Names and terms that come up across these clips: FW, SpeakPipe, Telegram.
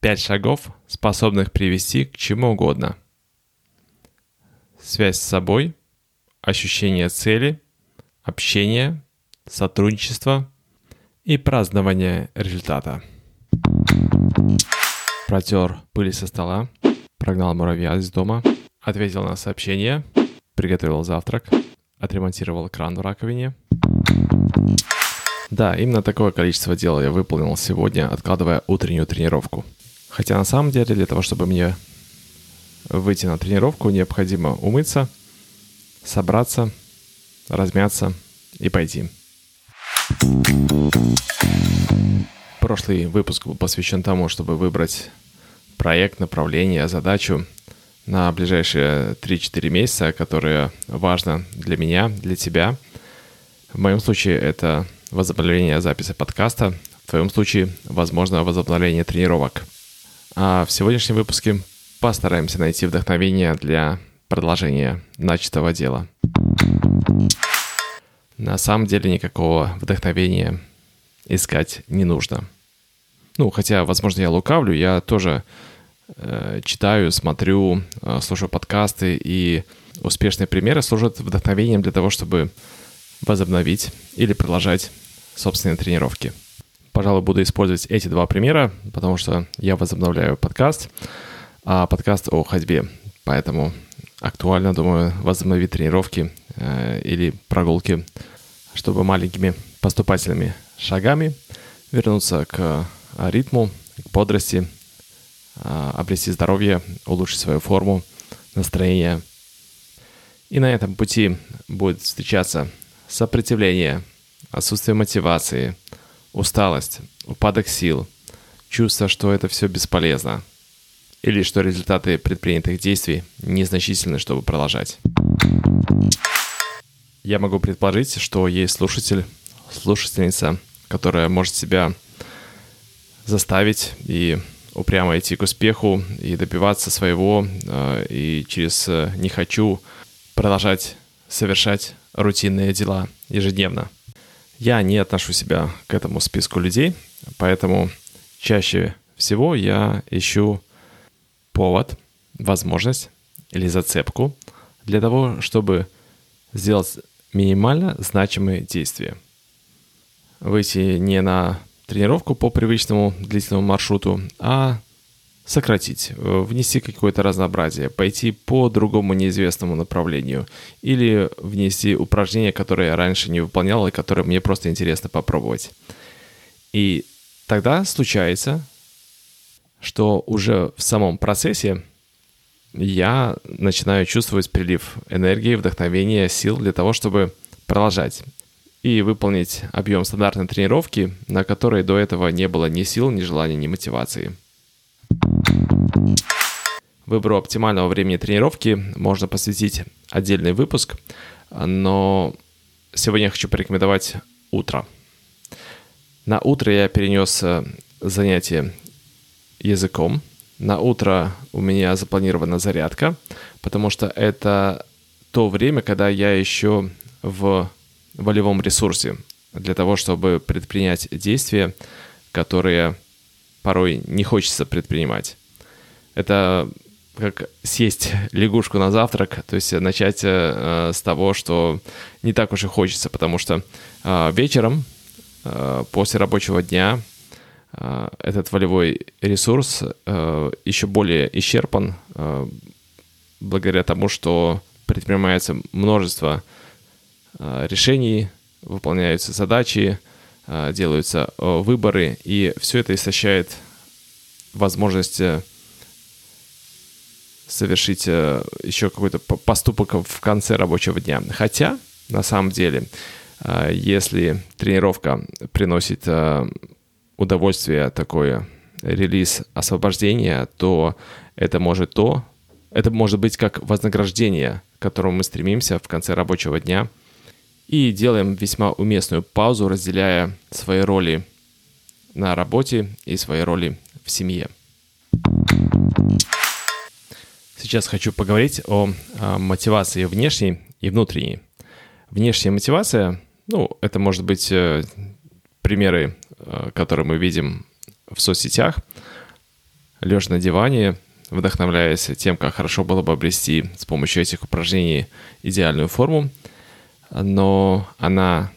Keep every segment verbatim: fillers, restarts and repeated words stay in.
Пять шагов, способных привести к чему угодно. Связь с собой, ощущение цели, общение, сотрудничество и празднование результата. Протер пыль со стола, прогнал муравья из дома, ответил на сообщение, приготовил завтрак, отремонтировал кран в раковине. Да, именно такое количество дел я выполнил сегодня, откладывая утреннюю тренировку. Хотя на самом деле для того, чтобы мне выйти на тренировку, необходимо умыться, собраться, размяться и пойти. Прошлый выпуск был посвящен тому, чтобы выбрать проект, направление, задачу на ближайшие три-четыре месяца, которые важно для меня, для тебя. В моем случае это возобновление записи подкаста, в твоем случае, возможно, возобновление тренировок. А в сегодняшнем выпуске постараемся найти вдохновение для продолжения начатого дела. На самом деле никакого вдохновения искать не нужно. Ну, хотя, возможно, я лукавлю, я тоже э, читаю, смотрю, э, слушаю подкасты, и успешные примеры служат вдохновением для того, чтобы возобновить или продолжать собственные тренировки. Пожалуй, буду использовать эти два примера, потому что я возобновляю подкаст, а подкаст о ходьбе, поэтому актуально, думаю, возобновить тренировки э, или прогулки, чтобы маленькими поступательными шагами вернуться к ритму, к бодрости, э, обрести здоровье, улучшить свою форму, настроение. И на этом пути будет встречаться сопротивление, отсутствие мотивации, усталость, упадок сил, чувство, что это все бесполезно, или что результаты предпринятых действий незначительны, чтобы продолжать. Я могу предположить, что есть слушатель, слушательница, которая может себя заставить и упрямо идти к успеху, и добиваться своего, и через «не хочу» продолжать совершать рутинные дела ежедневно. Я не отношу себя к этому списку людей, поэтому чаще всего я ищу повод, возможность или зацепку для того, чтобы сделать минимально значимые действия. Выйти не на тренировку по привычному длительному маршруту, а сократить, внести какое-то разнообразие, пойти по другому неизвестному направлению или внести упражнение, которое я раньше не выполнял и которое мне просто интересно попробовать. И тогда случается, что уже в самом процессе я начинаю чувствовать прилив энергии, вдохновения, сил для того, чтобы продолжать и выполнить объем стандартной тренировки, на которой до этого не было ни сил, ни желания, ни мотивации. Выбору оптимального времени тренировки можно посвятить отдельный выпуск, но сегодня я хочу порекомендовать утро. На утро я перенес занятие языком. На утро у меня запланирована зарядка, потому что это то время, когда я еще в волевом ресурсе для того, чтобы предпринять действия, которые порой не хочется предпринимать. Это как съесть лягушку на завтрак, то есть начать э, с того, что не так уж и хочется, потому что э, вечером, э, после рабочего дня, этот волевой ресурс э, еще более исчерпан э, благодаря тому, что предпринимается множество э, решений, выполняются задачи, э, делаются э, выборы, и все это истощает возможность совершить э, еще какой-то поступок в конце рабочего дня. Хотя, на самом деле, э, если тренировка приносит э, удовольствие, такое релиз освобождения, то это может то, это может быть как вознаграждение, к которому мы стремимся в конце рабочего дня, и делаем весьма уместную паузу, разделяя свои роли на работе и свои роли в семье. Сейчас хочу поговорить о, о мотивации внешней и внутренней. Внешняя мотивация, ну, это может быть э, примеры который мы видим в соцсетях, лежа на диване, вдохновляясь тем, как хорошо было бы обрести с помощью этих упражнений идеальную форму, но она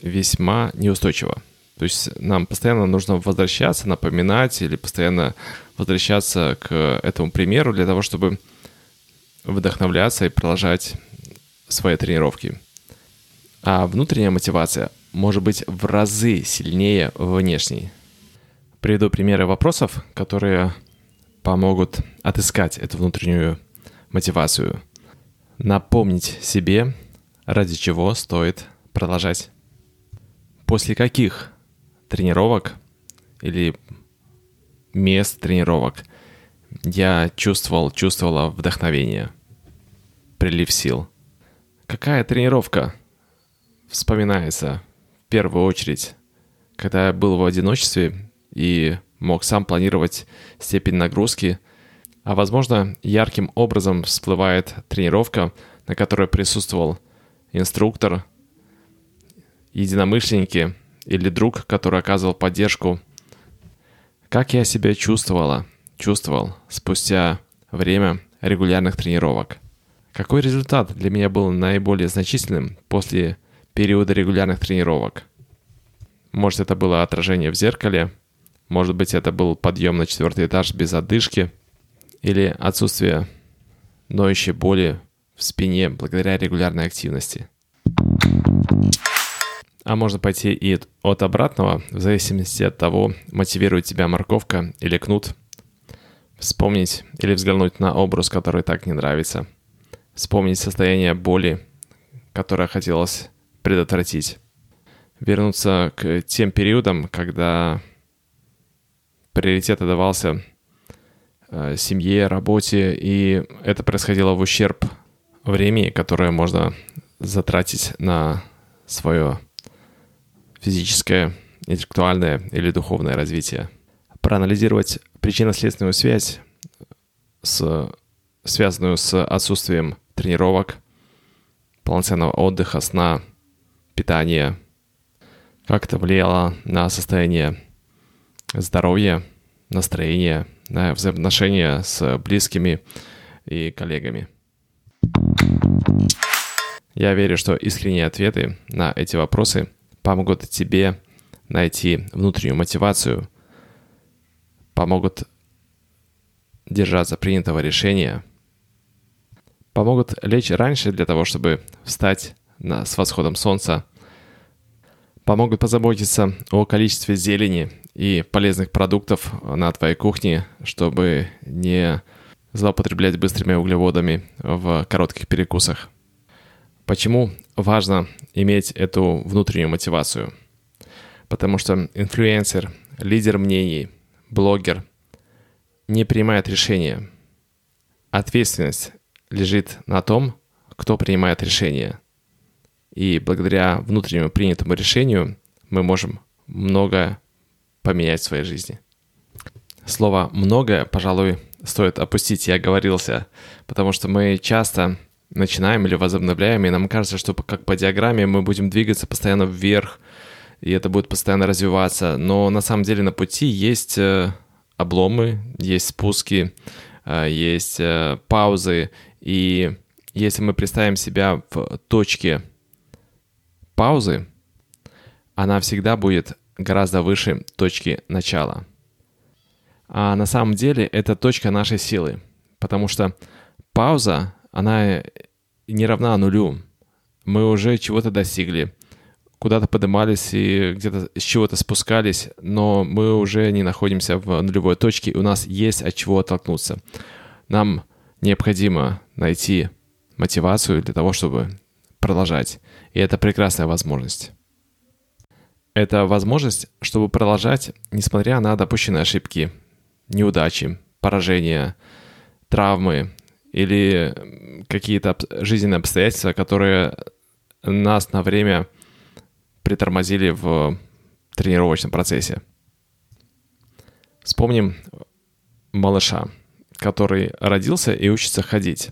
весьма неустойчива. То есть нам постоянно нужно возвращаться, напоминать или постоянно возвращаться к этому примеру для того, чтобы вдохновляться и продолжать свои тренировки. А внутренняя мотивация может быть в разы сильнее внешней. Приведу примеры вопросов, которые помогут отыскать эту внутреннюю мотивацию. Напомнить себе, ради чего стоит продолжать. После каких тренировок или мест тренировок я чувствовал, чувствовала вдохновение, прилив сил. Какая тренировка вспоминается в первую очередь, когда я был в одиночестве и мог сам планировать степень нагрузки, а, возможно, ярким образом всплывает тренировка, на которой присутствовал инструктор, единомышленники или друг, который оказывал поддержку. Как я себя чувствовала, чувствовал спустя время регулярных тренировок? Какой результат для меня был наиболее значительным после периода регулярных тренировок? Может, это было отражение в зеркале, может быть, это был подъем на четвертый этаж без одышки или отсутствие ноющей боли в спине благодаря регулярной активности. А можно пойти и от обратного, в зависимости от того, мотивирует тебя морковка или кнут. Вспомнить или взглянуть на образ, который так не нравится. Вспомнить состояние боли, которое хотелось предотвратить. Вернуться к тем периодам, когда приоритет отдавался семье, работе, и это происходило в ущерб времени, которое можно затратить на свое физическое, интеллектуальное или духовное развитие. Проанализировать причинно-следственную связь, с, связанную с отсутствием тренировок, полноценного отдыха, сна, питания. Как это влияло на состояние здоровья, настроение, на взаимоотношения с близкими и коллегами. Я верю, что искренние ответы на эти вопросы помогут тебе найти внутреннюю мотивацию, помогут держаться принятого решения, помогут лечь раньше для того, чтобы встать на, с восходом солнца, помогут позаботиться о количестве зелени и полезных продуктов на твоей кухне, чтобы не злоупотреблять быстрыми углеводами в коротких перекусах. Почему важно иметь эту внутреннюю мотивацию? Потому что инфлюенсер, лидер мнений, блогер не принимает решения. Ответственность лежит на том, кто принимает решение. И благодаря внутреннему принятому решению мы можем многое поменять в своей жизни. Слово «многое», пожалуй, стоит опустить, я оговорился, потому что мы часто начинаем или возобновляем, и нам кажется, что как по диаграмме мы будем двигаться постоянно вверх, и это будет постоянно развиваться. Но на самом деле на пути есть обломы, есть спуски, есть паузы. И если мы представим себя в точке паузы, она всегда будет гораздо выше точки начала. А на самом деле это точка нашей силы, потому что пауза, она не равна нулю. Мы уже чего-то достигли, куда-то поднимались и где-то с чего-то спускались, но мы уже не находимся в нулевой точке, и у нас есть от чего оттолкнуться. Нам необходимо найти мотивацию для того, чтобы продолжать. И это прекрасная возможность. Это возможность, чтобы продолжать, несмотря на допущенные ошибки, неудачи, поражения, травмы, или какие-то жизненные обстоятельства, которые нас на время притормозили в тренировочном процессе. Вспомним малыша, который родился и учится ходить.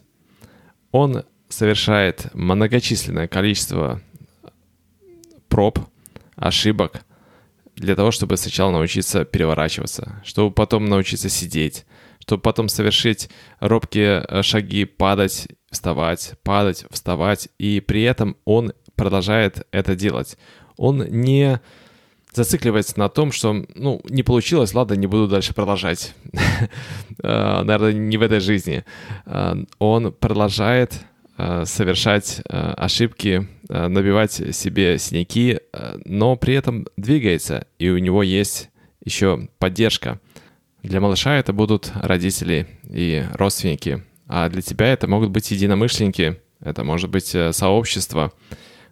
Он совершает многочисленное количество проб, ошибок для того, чтобы сначала научиться переворачиваться, чтобы потом научиться сидеть, чтобы потом совершить робкие шаги, падать, вставать, падать, вставать, и при этом он продолжает это делать. Он не зацикливается на том, что, ну, не получилось, ладно, не буду дальше продолжать. Наверное, не в этой жизни. Он продолжает совершать ошибки, набивать себе синяки, но при этом двигается, и у него есть еще поддержка. Для малыша это будут родители и родственники, а для тебя это могут быть единомышленники, это может быть сообщество,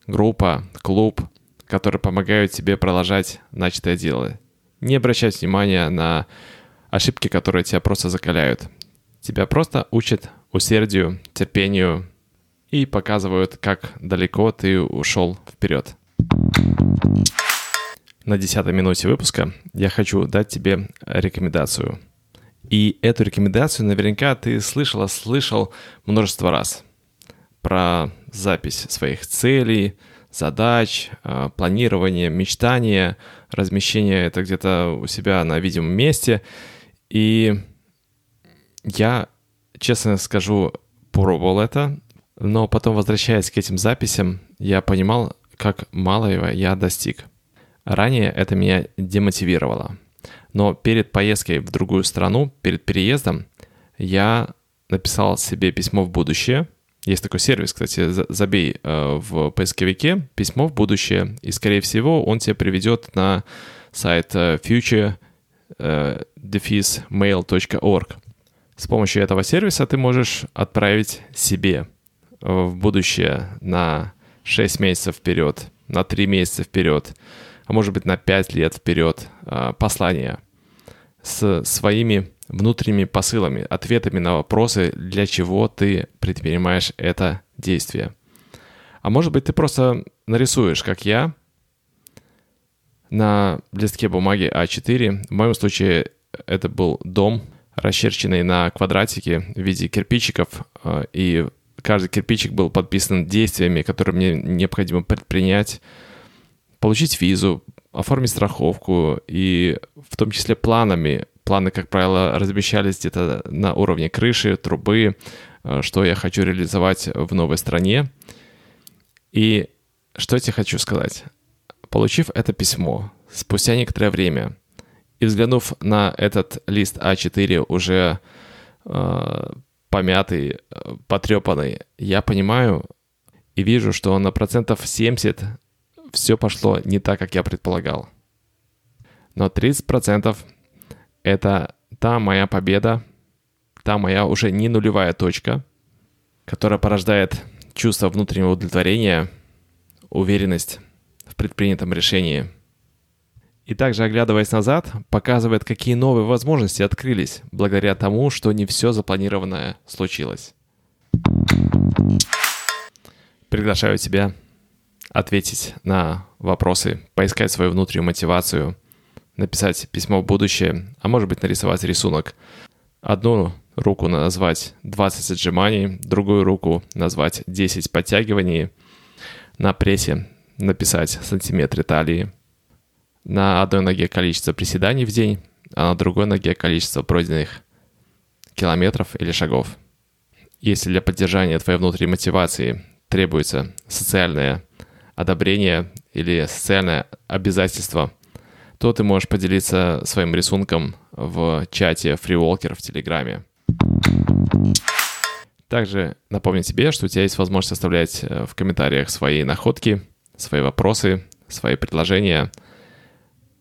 группа, клуб, которые помогают тебе продолжать начатое дело. Не обращать внимания на ошибки, которые тебя просто закаляют. Тебя просто учат усердию, терпению и показывают, как далеко ты ушел вперед. На десятой минуте выпуска я хочу дать тебе рекомендацию. И эту рекомендацию наверняка ты слышала, слышал множество раз. Про запись своих целей, задач, планирование, мечтание, размещение — это где-то у себя на видимом месте. И я, честно скажу, пробовал это, но потом, возвращаясь к этим записям, я понимал, как мало его я достиг. Ранее это меня демотивировало. Но перед поездкой в другую страну, перед переездом, я написал себе письмо в будущее. Есть такой сервис, кстати, забей в поисковике «Письмо в будущее», и, скорее всего, он тебя приведет на сайт future dash mail точка org. С помощью этого сервиса ты можешь отправить себе в будущее на шесть месяцев вперед, на три месяца вперед, а может быть на пять лет вперед послание с своими внутренними посылами, ответами на вопросы, для чего ты предпринимаешь это действие. А может быть, ты просто нарисуешь, как я, на листке бумаги а четыре. В моем случае это был дом, расчерченный на квадратике в виде кирпичиков, и каждый кирпичик был подписан действиями, которые мне необходимо предпринять, получить визу, оформить страховку, и в том числе планами. Планы, как правило, размещались где-то на уровне крыши, трубы, что я хочу реализовать в новой стране. И что я тебе хочу сказать? Получив это письмо, спустя некоторое время, и взглянув на этот лист а четыре, уже э, помятый, потрепанный, я понимаю и вижу, что на процентов семьдесят все пошло не так, как я предполагал. Но тридцать процентов это та моя победа, та моя уже не нулевая точка, которая порождает чувство внутреннего удовлетворения, уверенность в предпринятом решении. И также, оглядываясь назад, показывает, какие новые возможности открылись благодаря тому, что не все запланированное случилось. Приглашаю тебя ответить на вопросы, поискать свою внутреннюю мотивацию, написать письмо в будущее, а может быть, нарисовать рисунок. Одну руку назвать двадцать отжиманий, другую руку назвать десять подтягиваний. На прессе написать сантиметры талии. На одной ноге количество приседаний в день, а на другой ноге количество пройденных километров или шагов. Если для поддержания твоей внутренней мотивации требуется социальное одобрение или социальное обязательство, то ты можешь поделиться своим рисунком в чате FreeWalker в Телеграме. Также напомню тебе, что у тебя есть возможность оставлять в комментариях свои находки, свои вопросы, свои предложения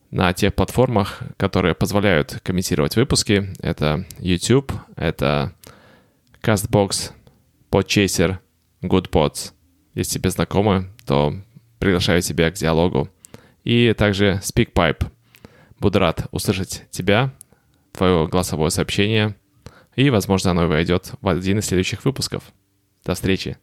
на тех платформах, которые позволяют комментировать выпуски. Это YouTube, это CastBox, Podchaser, GoodPods. Если тебе знакомы, то приглашаю тебя к диалогу. И также SpeakPipe. Буду рад услышать тебя, твое голосовое сообщение, и, возможно, оно войдет в один из следующих выпусков. До встречи!